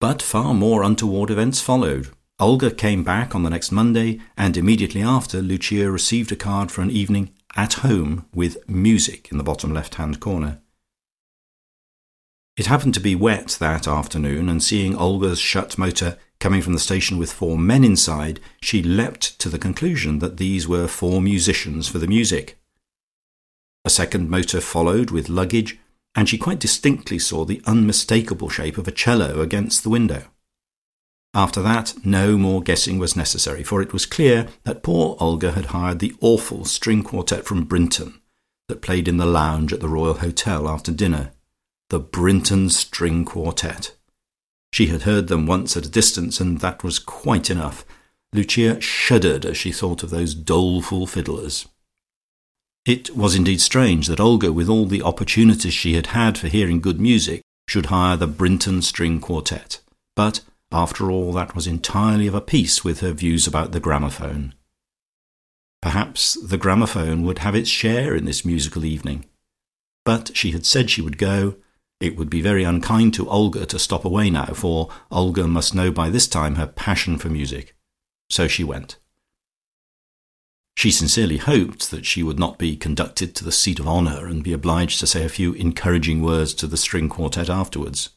But far more untoward events followed. Olga came back on the next Monday, and immediately after Lucia received a card for an evening at home with music in the bottom left-hand corner. It happened to be wet that afternoon, and seeing Olga's shut motor coming from the station with 4 men inside, she leapt to the conclusion that these were 4 musicians for the music. A second motor followed with luggage, and she quite distinctly saw the unmistakable shape of a cello against the window. After that, no more guessing was necessary, for it was clear that poor Olga had hired the awful string quartet from Brinton that played in the lounge at the Royal Hotel after dinner. The Brinton String Quartet. She had heard them once at a distance, and that was quite enough. Lucia shuddered as she thought of those doleful fiddlers. It was indeed strange that Olga, with all the opportunities she had had for hearing good music, should hire the Brinton String Quartet, but after all that was entirely of a piece with her views about the gramophone. Perhaps the gramophone would have its share in this musical evening, but she had said she would go. It would be very unkind to Olga to stop away now, for Olga must know by this time her passion for music. So she went. She sincerely hoped that she would not be conducted to the seat of honour and be obliged to say a few encouraging words to the string quartet afterwards.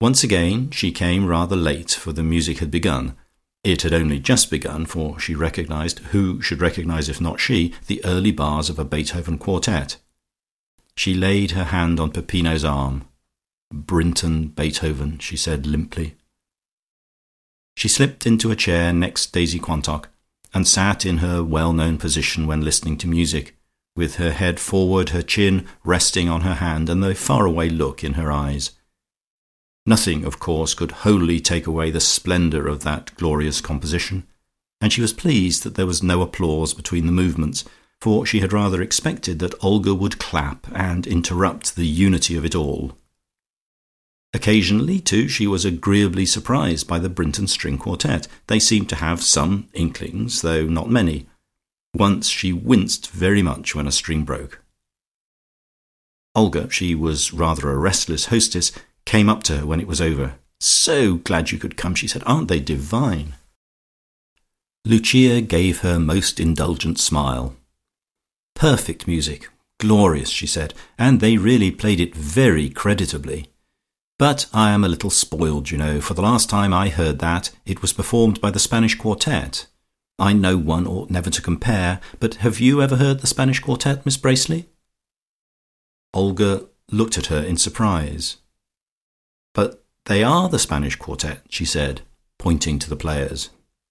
Once again she came rather late, for the music had begun. It had only just begun, for she recognised, who should recognise if not she, the early bars of a Beethoven quartet. She laid her hand on Peppino's arm. "Brinton Beethoven," she said limply. She slipped into a chair next Daisy Quantock, and sat in her well-known position when listening to music, with her head forward, her chin resting on her hand, and the faraway look in her eyes. Nothing, of course, could wholly take away the splendour of that glorious composition, and she was pleased that there was no applause between the movements, for she had rather expected that Olga would clap and interrupt the unity of it all. Occasionally, too, she was agreeably surprised by the Brinton String Quartet. They seemed to have some inklings, though not many. Once she winced very much when a string broke. Olga, she was rather a restless hostess, came up to her when it was over. "So glad you could come," she said. "Aren't they divine?" Lucia gave her most indulgent smile. "Perfect music, glorious," she said, "and they really played it very creditably. But I am a little spoiled, you know, for the last time I heard that, it was performed by the Spanish Quartet. I know one ought never to compare, but have you ever heard the Spanish Quartet, Miss Bracely?" Olga looked at her in surprise. "But they are the Spanish Quartet," she said, pointing to the players.